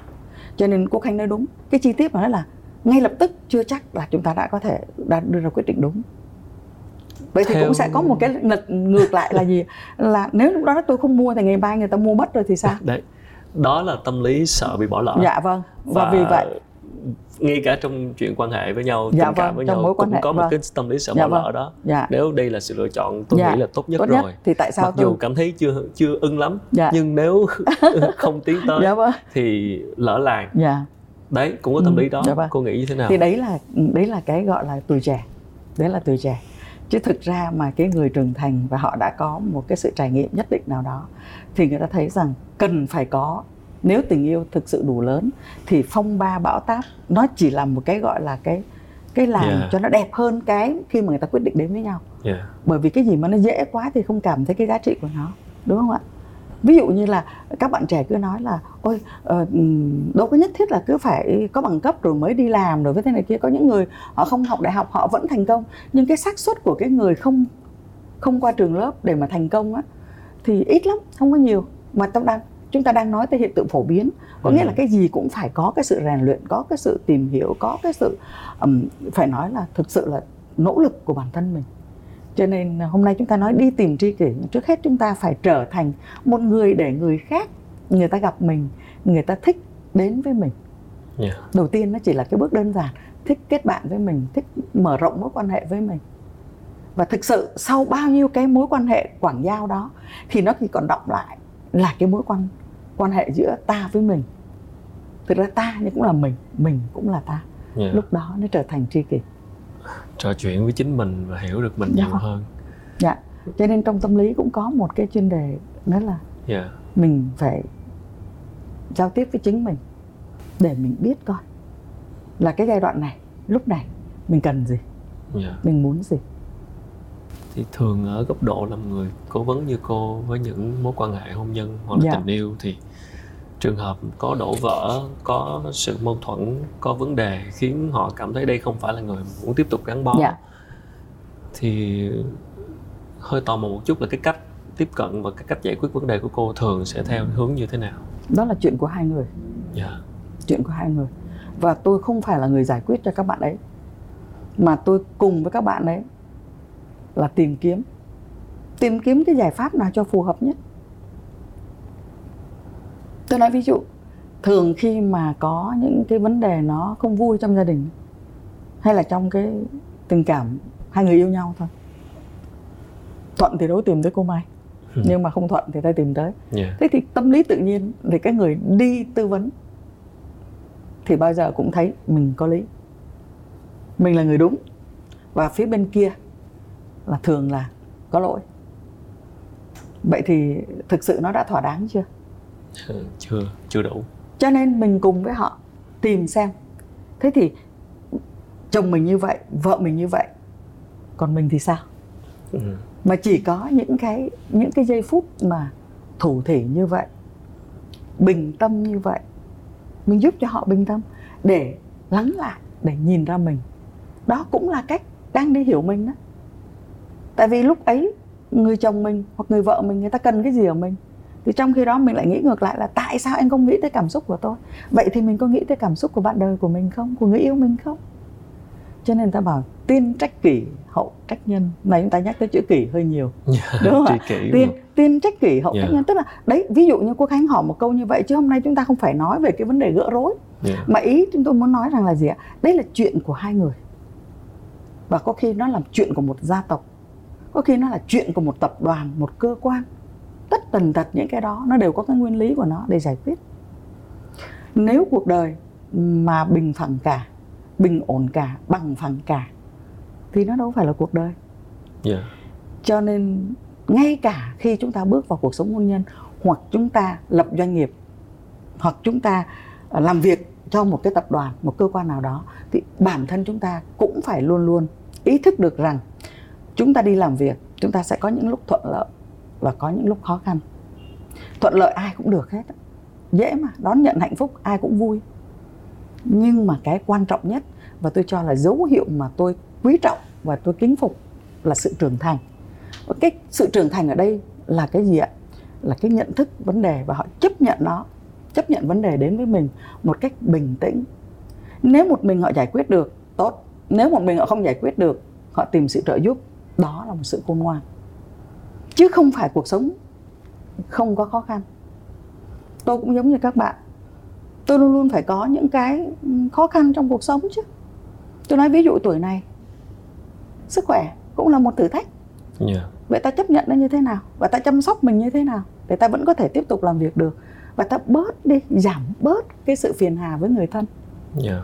Cho nên cô Khánh nói đúng, cái chi tiết mà nói là ngay lập tức chưa chắc là chúng ta đã có thể đã đưa ra quyết định đúng. Vậy thì Theo... cũng sẽ có một cái lật ngược lại là gì? Là nếu lúc đó tôi không mua thì ngày mai người ta mua mất rồi thì sao? Đấy, đó là tâm lý sợ bị bỏ lỡ. Dạ vâng, và, và vì vậy ngay cả trong chuyện quan hệ với nhau, dạ, tình cảm vâng, với nhau mối cũng hệ, có một vâng. cái tâm lý sợ dạ, bỏ lỡ đó. Dạ. Nếu đây là sự lựa chọn tôi dạ. nghĩ là tốt nhất, tốt nhất rồi. Thì tại sao Mặc tôi... dù cảm thấy chưa chưa ưng lắm, dạ. nhưng nếu không tiến tới dạ, vâng. thì lỡ làng. Dạ. Đấy, cũng có tâm lý đó. Dạ, vâng. Cô nghĩ như thế nào? Thì đấy là đấy là cái gọi là tuổi trẻ. Đấy là tuổi trẻ. Chứ thực ra mà cái người trưởng thành và họ đã có một cái sự trải nghiệm nhất định nào đó thì người ta thấy rằng cần phải có, nếu tình yêu thực sự đủ lớn thì phong ba bão táp nó chỉ là một cái gọi là cái cái làm yeah. cho nó đẹp hơn cái khi mà người ta quyết định đến với nhau. Yeah. Bởi vì cái gì mà nó dễ quá thì không cảm thấy cái giá trị của nó, đúng không ạ? Ví dụ như là các bạn trẻ cứ nói là ôi đâu có nhất thiết là cứ phải có bằng cấp rồi mới đi làm rồi với thế này kia. Có những người họ không học đại học họ vẫn thành công, nhưng cái xác suất của cái người không không qua trường lớp để mà thành công á thì ít lắm, không có nhiều. Mà trong đang chúng ta đang nói tới hiện tượng phổ biến, có nghĩa là cái gì cũng phải có cái sự rèn luyện, có cái sự tìm hiểu, có cái sự um, phải nói là thực sự là nỗ lực của bản thân mình. Cho nên hôm nay chúng ta nói đi tìm tri kỷ, trước hết chúng ta phải trở thành một người để người khác, người ta gặp mình, người ta thích đến với mình. Yeah. Đầu tiên nó chỉ là cái bước đơn giản, thích kết bạn với mình, thích mở rộng mối quan hệ với mình. Và thực sự sau bao nhiêu cái mối quan hệ quảng giao đó thì nó chỉ còn đọng lại là cái mối quan quan hệ giữa ta với mình. Thực ra ta nhưng cũng là mình, mình cũng là ta. Yeah. Lúc đó nó trở thành tri kỷ. Trò chuyện với chính mình và hiểu được mình dạ. nhiều hơn. Dạ. Cho nên trong tâm lý cũng có một cái chuyên đề đó là yeah. mình phải giao tiếp với chính mình để mình biết coi là cái giai đoạn này, lúc này mình cần gì, yeah. mình muốn gì. Thì thường ở góc độ làm người cố vấn như cô với những mối quan hệ hôn nhân hoặc là yeah. tình yêu thì trường hợp có đổ vỡ, có sự mâu thuẫn, có vấn đề khiến họ cảm thấy đây không phải là người muốn tiếp tục gắn bó. Dạ. Thì hơi tò mò một chút là cái cách tiếp cận và cái cách giải quyết vấn đề của cô thường sẽ theo hướng như thế nào? Đó là chuyện của hai người. Dạ. Chuyện của hai người. Và tôi không phải là người giải quyết cho các bạn ấy, mà tôi cùng với các bạn ấy là tìm kiếm. Tìm kiếm cái giải pháp nào cho phù hợp nhất. Tôi nói ví dụ, thường khi mà có những cái vấn đề nó không vui trong gia đình hay là trong cái tình cảm hai người yêu nhau thôi, thuận thì đối tìm tới cô Mai, nhưng mà không thuận thì tôi tìm tới. Yeah. Thế thì tâm lý tự nhiên thì cái người đi tư vấn thì bao giờ cũng thấy mình có lý, mình là người đúng, và phía bên kia là thường là có lỗi. Vậy thì thực sự nó đã thỏa đáng chưa? Chưa, chưa đủ. Cho nên mình cùng với họ tìm xem. Thế thì chồng mình như vậy, vợ mình như vậy, còn mình thì sao? Ừ. Mà chỉ có những cái, những cái giây phút mà thủ thỉ như vậy, bình tâm như vậy, mình giúp cho họ bình tâm để lắng lại, để nhìn ra mình. Đó cũng là cách đang đi hiểu mình đó. Tại vì lúc ấy người chồng mình hoặc người vợ mình người ta cần cái gì ở mình, thì trong khi đó mình lại nghĩ ngược lại là tại sao anh không nghĩ tới cảm xúc của tôi? Vậy thì mình có nghĩ tới cảm xúc của bạn đời của mình không? Của người yêu mình không? Cho nên ta bảo tiên trách kỷ, hậu trách nhân. Này chúng ta nhắc tới chữ kỷ hơi nhiều. Yeah, đúng không ạ? Tiên, tiên trách kỷ, hậu yeah. trách nhân. Tức là đấy, ví dụ như cô Khánh hỏi một câu như vậy, chứ hôm nay chúng ta không phải nói về cái vấn đề gỡ rối. Yeah. Mà ý chúng tôi muốn nói rằng là gì ạ? Đấy là chuyện của hai người. Và có khi nó là chuyện của một gia tộc. Có khi nó là chuyện của một tập đoàn, một cơ quan. Tất tần tật những cái đó nó đều có cái nguyên lý của nó để giải quyết. Nếu cuộc đời mà bình phẳng cả, bình ổn cả, bằng phẳng cả thì nó đâu phải là cuộc đời. Yeah. Cho nên ngay cả khi chúng ta bước vào cuộc sống hôn nhân, hoặc chúng ta lập doanh nghiệp, hoặc chúng ta làm việc cho một cái tập đoàn, một cơ quan nào đó, thì bản thân chúng ta cũng phải luôn luôn ý thức được rằng chúng ta đi làm việc, chúng ta sẽ có những lúc thuận lợi và có những lúc khó khăn. Thuận lợi ai cũng được hết, dễ mà, đón nhận hạnh phúc ai cũng vui. Nhưng mà cái quan trọng nhất, và tôi cho là dấu hiệu mà tôi quý trọng và tôi kính phục, là sự trưởng thành. Và cái sự trưởng thành ở đây là cái gì ạ? Là cái nhận thức vấn đề và họ chấp nhận nó, chấp nhận vấn đề đến với mình một cách bình tĩnh. Nếu một mình họ giải quyết được, tốt. Nếu một mình họ không giải quyết được, họ tìm sự trợ giúp. Đó là một sự khôn ngoan. Chứ không phải cuộc sống không có khó khăn. Tôi cũng giống như các bạn. Tôi luôn luôn phải có những cái khó khăn trong cuộc sống chứ. Tôi nói ví dụ tuổi này, sức khỏe cũng là một thử thách. Yeah. Vậy ta chấp nhận nó như thế nào? Và ta chăm sóc mình như thế nào? Để ta vẫn có thể tiếp tục làm việc được. Và ta bớt đi, giảm bớt cái sự phiền hà với người thân. Yeah.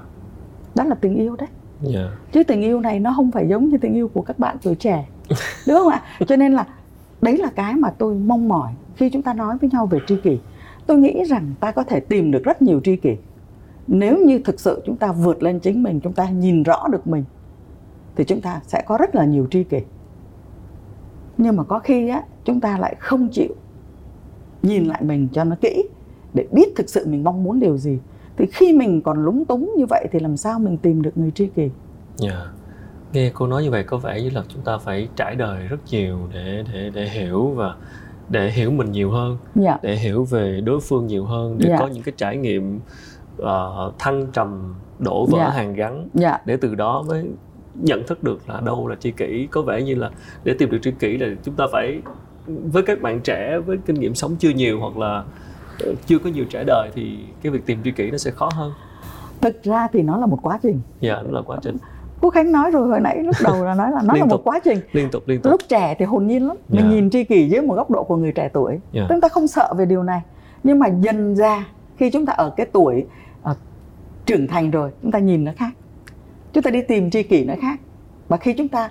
Đó là tình yêu đấy. Yeah. Chứ tình yêu này nó không phải giống như tình yêu của các bạn tuổi trẻ. Đúng không ạ? Cho nên là đấy là cái mà tôi mong mỏi khi chúng ta nói với nhau về tri kỷ. Tôi nghĩ rằng ta có thể tìm được rất nhiều tri kỷ. Nếu như thực sự chúng ta vượt lên chính mình, chúng ta nhìn rõ được mình, thì chúng ta sẽ có rất là nhiều tri kỷ. Nhưng mà có khi á, chúng ta lại không chịu nhìn lại mình cho nó kỹ để biết thực sự mình mong muốn điều gì. Thì khi mình còn lúng túng như vậy thì làm sao mình tìm được người tri kỷ? Yeah. Nghe cô nói như vậy có vẻ như là chúng ta phải trải đời rất nhiều để, để, để hiểu và để hiểu mình nhiều hơn, yeah. để hiểu về đối phương nhiều hơn, để yeah. có những cái trải nghiệm uh, thăng trầm, đổ vỡ yeah. hàng gắn, yeah. để từ đó mới nhận thức được là đâu là tri kỷ. Có vẻ như là để tìm được tri kỷ là chúng ta phải, với các bạn trẻ với kinh nghiệm sống chưa nhiều hoặc là chưa có nhiều trải đời thì cái việc tìm tri kỷ nó sẽ khó hơn. Thực ra thì nó là một quá trình. Dạ, nó là quá trình. Quốc Khánh nói rồi hồi nãy lúc đầu là nói là nó là một quá trình. Liên tục, liên tục. Lúc trẻ thì hồn nhiên lắm. Mình yeah. nhìn tri kỷ dưới một góc độ của người trẻ tuổi. Yeah. Chúng ta không sợ về điều này. Nhưng mà dần ra khi chúng ta ở cái tuổi ở trưởng thành rồi, chúng ta nhìn nó khác. Chúng ta đi tìm tri kỷ nó khác. Và khi chúng ta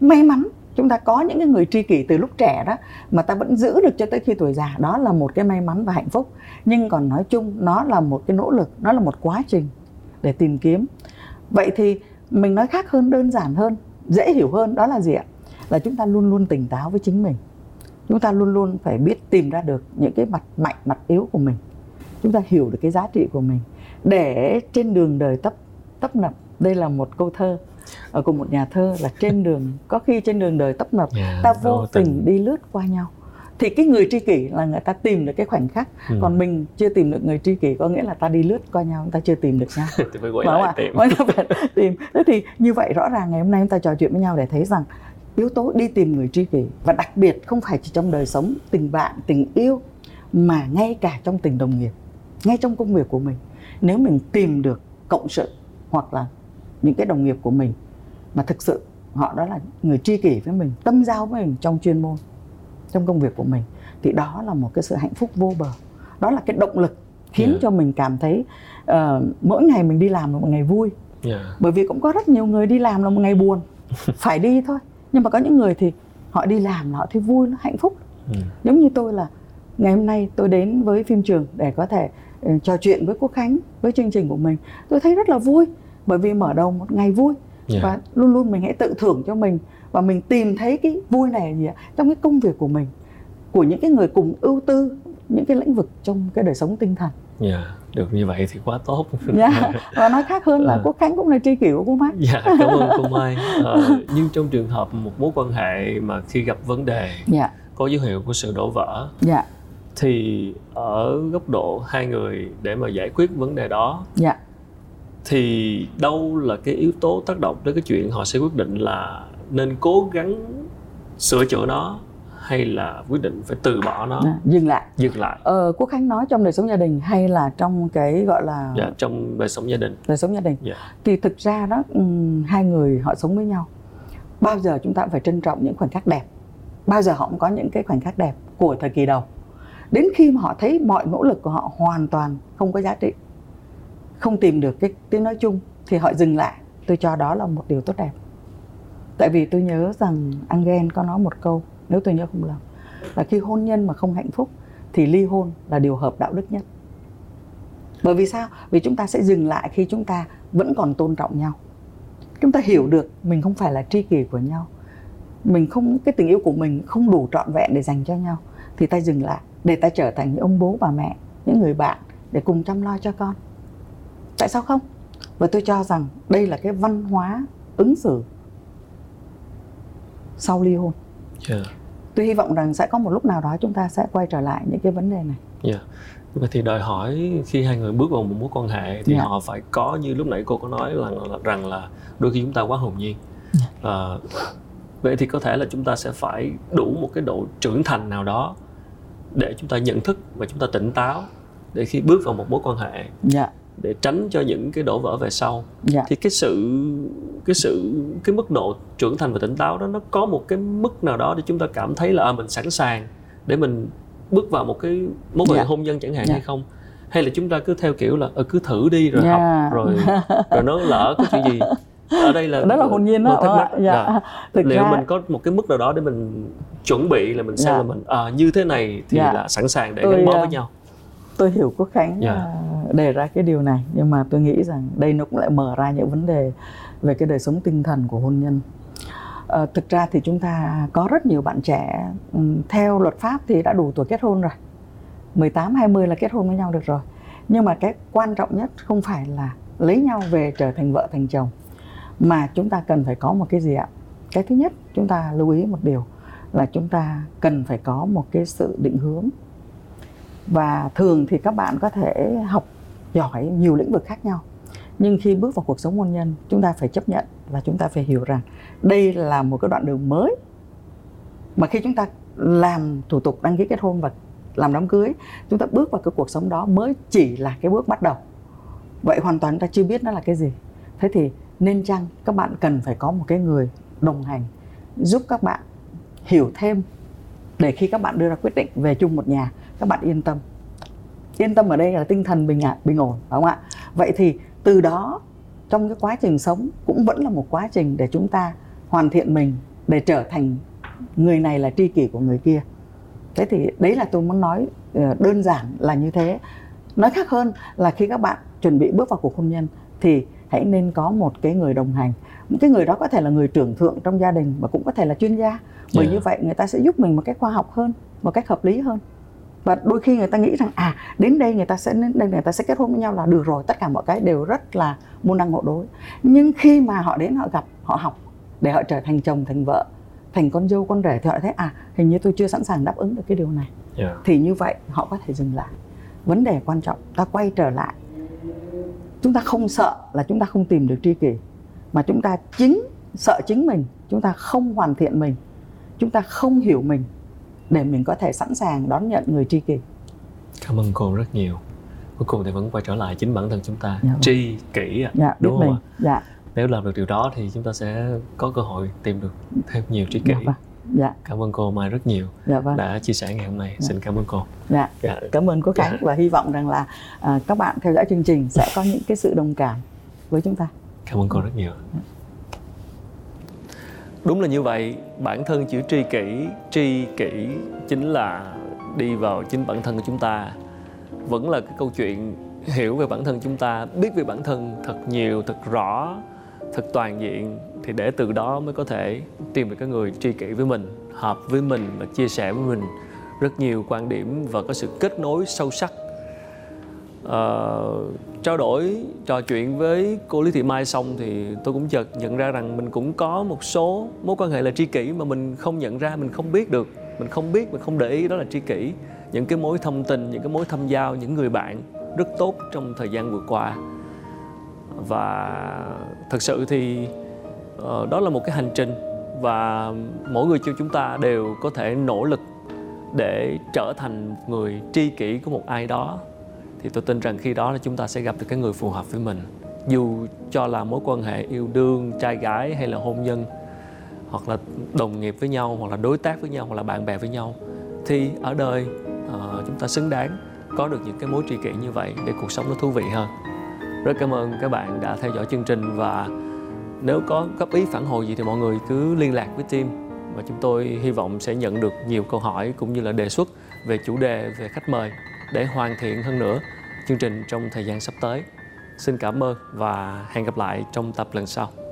may mắn, chúng ta có những cái người tri kỷ từ lúc trẻ đó mà ta vẫn giữ được cho tới khi tuổi già, đó là một cái may mắn và hạnh phúc. Nhưng còn nói chung nó là một cái nỗ lực, nó là một quá trình để tìm kiếm. Vậy thì mình nói khác hơn, đơn giản hơn, dễ hiểu hơn đó là gì ạ? Là chúng ta luôn luôn tỉnh táo với chính mình. Chúng ta luôn luôn phải biết tìm ra được những cái mặt mạnh, mặt yếu của mình. Chúng ta hiểu được cái giá trị của mình để trên đường đời tấp tấp nập. Đây là một câu thơ ở cùng một nhà thơ là trên đường, có khi trên đường đời tấp nập, yeah, ta vô tình, tình đi lướt qua nhau. Thì cái người tri kỷ là người ta tìm được cái khoảnh khắc, ừ. còn mình chưa tìm được người tri kỷ có nghĩa là ta đi lướt qua nhau, người ta chưa tìm được nhau. Thì phải gọi lại tìm. tìm. Thế thì như vậy rõ ràng ngày hôm nay chúng ta trò chuyện với nhau để thấy rằng yếu tố đi tìm người tri kỷ, và đặc biệt không phải chỉ trong đời sống, tình bạn, tình yêu, mà ngay cả trong tình đồng nghiệp, ngay trong công việc của mình. Nếu mình tìm được cộng sự hoặc là những cái đồng nghiệp của mình mà thực sự họ đó là người tri kỷ với mình, tâm giao với mình trong chuyên môn, trong công việc của mình, thì đó là một cái sự hạnh phúc vô bờ. Đó là cái động lực khiến yeah. cho mình cảm thấy uh, mỗi ngày mình đi làm là một ngày vui. yeah. Bởi vì cũng có rất nhiều người đi làm là một ngày buồn, phải đi thôi. Nhưng mà có những người thì họ đi làm là họ thấy vui, nó hạnh phúc. yeah. Giống như tôi là ngày hôm nay tôi đến với phim trường để có thể uh, trò chuyện với Quốc Khánh, với chương trình của mình, tôi thấy rất là vui. Bởi vì mở đầu một ngày vui, yeah. và luôn luôn mình hãy tự thưởng cho mình. Và mình tìm thấy cái vui này gì trong cái công việc của mình, của những cái người cùng ưu tư, những cái lĩnh vực trong cái đời sống tinh thần. yeah. Được như vậy thì quá tốt. yeah. Và nói khác hơn là à. Quốc Khánh cũng là tri kỷ của cô Mai. Dạ, cảm ơn cô Mai. à, Nhưng trong trường hợp một mối quan hệ mà khi gặp vấn đề yeah. có dấu hiệu của sự đổ vỡ, yeah. thì ở góc độ hai người để mà giải quyết vấn đề đó, yeah. thì đâu là cái yếu tố tác động tới cái chuyện họ sẽ quyết định là nên cố gắng sửa chữa nó hay là quyết định phải từ bỏ nó, à, dừng lại dừng lại ờ, Quốc Khánh nói trong đời sống gia đình hay là trong cái gọi là dạ, trong đời sống gia đình đời sống gia đình dạ. Thì thực ra đó, hai người họ sống với nhau, bao giờ chúng ta cũng phải trân trọng những khoảnh khắc đẹp, bao giờ họ cũng có những cái khoảnh khắc đẹp của thời kỳ đầu, đến khi mà họ thấy mọi nỗ lực của họ hoàn toàn không có giá trị, không tìm được cái tiếng nói chung thì họ dừng lại. Tôi cho đó là một điều tốt đẹp. Tại vì tôi nhớ rằng Engel có nói một câu, nếu tôi nhớ không lầm, là khi hôn nhân mà không hạnh phúc thì ly hôn là điều hợp đạo đức nhất. Bởi vì sao? Vì chúng ta sẽ dừng lại khi chúng ta vẫn còn tôn trọng nhau. Chúng ta hiểu được mình không phải là tri kỷ của nhau, mình không, cái tình yêu của mình không đủ trọn vẹn để dành cho nhau, thì ta dừng lại để ta trở thành những ông bố, bà mẹ, những người bạn để cùng chăm lo cho con. Tại sao không? Và tôi cho rằng đây là cái văn hóa ứng xử sau ly hôn. yeah. Tôi hy vọng rằng sẽ có một lúc nào đó chúng ta sẽ quay trở lại những cái vấn đề này. yeah. Nhưng mà thì đòi hỏi khi hai người bước vào một mối quan hệ thì yeah. họ phải có, như lúc nãy cô có nói là, là, rằng là đôi khi chúng ta quá hồn nhiên. yeah. à, Vậy thì có thể là chúng ta sẽ phải đủ một cái độ trưởng thành nào đó để chúng ta nhận thức và chúng ta tỉnh táo để khi bước vào một mối quan hệ, yeah. để tránh cho những cái đổ vỡ về sau. yeah. Thì cái sự cái sự cái mức độ trưởng thành và tỉnh táo đó, nó có một cái mức nào đó để chúng ta cảm thấy là à, mình sẵn sàng để mình bước vào một cái mối quan hệ yeah. hôn nhân chẳng hạn yeah. hay không, hay là chúng ta cứ theo kiểu là ờ, cứ thử đi rồi yeah. học rồi rồi nó lỡ có chuyện gì. Ở đây là đó là hồn nhiên đó. Mắc, dạ. dạ. Liệu ra... mình có một cái mức nào đó để mình chuẩn bị là mình xem dạ. là mình à, như thế này thì dạ. là sẵn sàng để tôi, gắn bó với nhau. Tôi hiểu Quốc Khánh dạ. đề ra cái điều này, nhưng mà tôi nghĩ rằng đây nó cũng lại mở ra những vấn đề về cái đời sống tinh thần của hôn nhân. À, thực ra thì chúng ta có rất nhiều bạn trẻ theo luật pháp thì đã đủ tuổi kết hôn rồi, mười tám, hai mươi là kết hôn với nhau được rồi. Nhưng mà cái quan trọng nhất không phải là lấy nhau về trở thành vợ thành chồng, mà chúng ta cần phải có một cái gì ạ? Cái thứ nhất, chúng ta lưu ý một điều là chúng ta cần phải có một cái sự định hướng. Và thường thì các bạn có thể học giỏi nhiều lĩnh vực khác nhau, nhưng khi bước vào cuộc sống hôn nhân, chúng ta phải chấp nhận và chúng ta phải hiểu rằng đây là một cái đoạn đường mới. Mà khi chúng ta làm thủ tục đăng ký kết hôn và làm đám cưới, chúng ta bước vào cái cuộc sống đó mới chỉ là cái bước bắt đầu. Vậy hoàn toàn chúng ta chưa biết nó là cái gì. Thế thì nên chăng các bạn cần phải có một cái người đồng hành giúp các bạn hiểu thêm, để khi các bạn đưa ra quyết định về chung một nhà, các bạn yên tâm. Yên tâm ở đây là tinh thần bình an, bình ổn, phải không ạ? Vậy thì từ đó, trong cái quá trình sống cũng vẫn là một quá trình để chúng ta hoàn thiện mình, để trở thành người này là tri kỷ của người kia. Thế thì đấy là tôi muốn nói đơn giản là như thế. Nói khác hơn là khi các bạn chuẩn bị bước vào cuộc hôn nhân thì hãy nên có một cái người đồng hành. Cái người đó có thể là người trưởng thượng trong gia đình, và cũng có thể là chuyên gia. Bởi yeah. như vậy người ta sẽ giúp mình một cách khoa học hơn, một cách hợp lý hơn. Và đôi khi người ta nghĩ rằng à, đến đây người ta sẽ đây người ta sẽ kết hôn với nhau là được rồi, tất cả mọi cái đều rất là môn đăng hộ đối. Nhưng khi mà họ đến, họ gặp, họ học để họ trở thành chồng, thành vợ, thành con dâu, con rể, thì họ thấy à, hình như tôi chưa sẵn sàng đáp ứng được cái điều này. yeah. Thì như vậy họ có thể dừng lại. Vấn đề quan trọng, ta quay trở lại, chúng ta không sợ là chúng ta không tìm được tri kỷ, mà chúng ta chính sợ chính mình, chúng ta không hoàn thiện mình, chúng ta không hiểu mình, để mình có thể sẵn sàng đón nhận người tri kỷ. Cảm ơn cô rất nhiều. Cuối cùng thì vẫn quay trở lại chính bản thân chúng ta. Dạ. Tri kỷ ạ, dạ, đúng không ạ? Dạ. Nếu làm được điều đó thì chúng ta sẽ có cơ hội tìm được thêm nhiều tri kỷ. Dạ. Dạ. Cảm ơn cô Mai rất nhiều dạ, vâng. đã chia sẻ ngày hôm nay. Dạ. Xin cảm ơn cô. Dạ. Dạ. Cảm ơn cô Khánh dạ. và hy vọng rằng là à, các bạn theo dõi chương trình sẽ có những cái sự đồng cảm với chúng ta. Cảm ơn cô rất nhiều. Dạ. Đúng là như vậy, bản thân chữ tri kỷ, tri kỷ chính là đi vào chính bản thân của chúng ta. Vẫn là cái câu chuyện hiểu về bản thân chúng ta, biết về bản thân thật nhiều, thật rõ, thật toàn diện, thì để từ đó mới có thể tìm được cái người tri kỷ với mình, hợp với mình và chia sẻ với mình rất nhiều quan điểm và có sự kết nối sâu sắc. Uh, trao đổi, trò chuyện với cô Lý Thị Mai xong thì tôi cũng chợt nhận ra rằng mình cũng có một số mối quan hệ là tri kỷ mà mình không nhận ra, mình không biết được, mình không biết, mình không để ý đó là tri kỷ. Những cái mối thông tin, những cái mối thâm giao, những người bạn rất tốt trong thời gian vừa qua. Và thật sự thì uh, đó là một cái hành trình, và mỗi người trong chúng ta đều có thể nỗ lực để trở thành người tri kỷ của một ai đó. Thì tôi tin rằng khi đó là chúng ta sẽ gặp được cái người phù hợp với mình, dù cho là mối quan hệ yêu đương, trai gái hay là hôn nhân, hoặc là đồng nghiệp với nhau, hoặc là đối tác với nhau, hoặc là bạn bè với nhau. Thì ở đời uh, chúng ta xứng đáng có được những cái mối tri kỷ như vậy để cuộc sống nó thú vị hơn. Rất cảm ơn các bạn đã theo dõi chương trình, và nếu có góp ý phản hồi gì thì mọi người cứ liên lạc với team, và chúng tôi hy vọng sẽ nhận được nhiều câu hỏi cũng như là đề xuất về chủ đề, về khách mời để hoàn thiện hơn nữa chương trình trong thời gian sắp tới. Xin cảm ơn và hẹn gặp lại trong tập lần sau.